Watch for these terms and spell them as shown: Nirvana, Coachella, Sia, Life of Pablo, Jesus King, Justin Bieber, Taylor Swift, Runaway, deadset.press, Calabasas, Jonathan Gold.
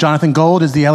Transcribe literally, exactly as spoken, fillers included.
Jonathan Gold is the L A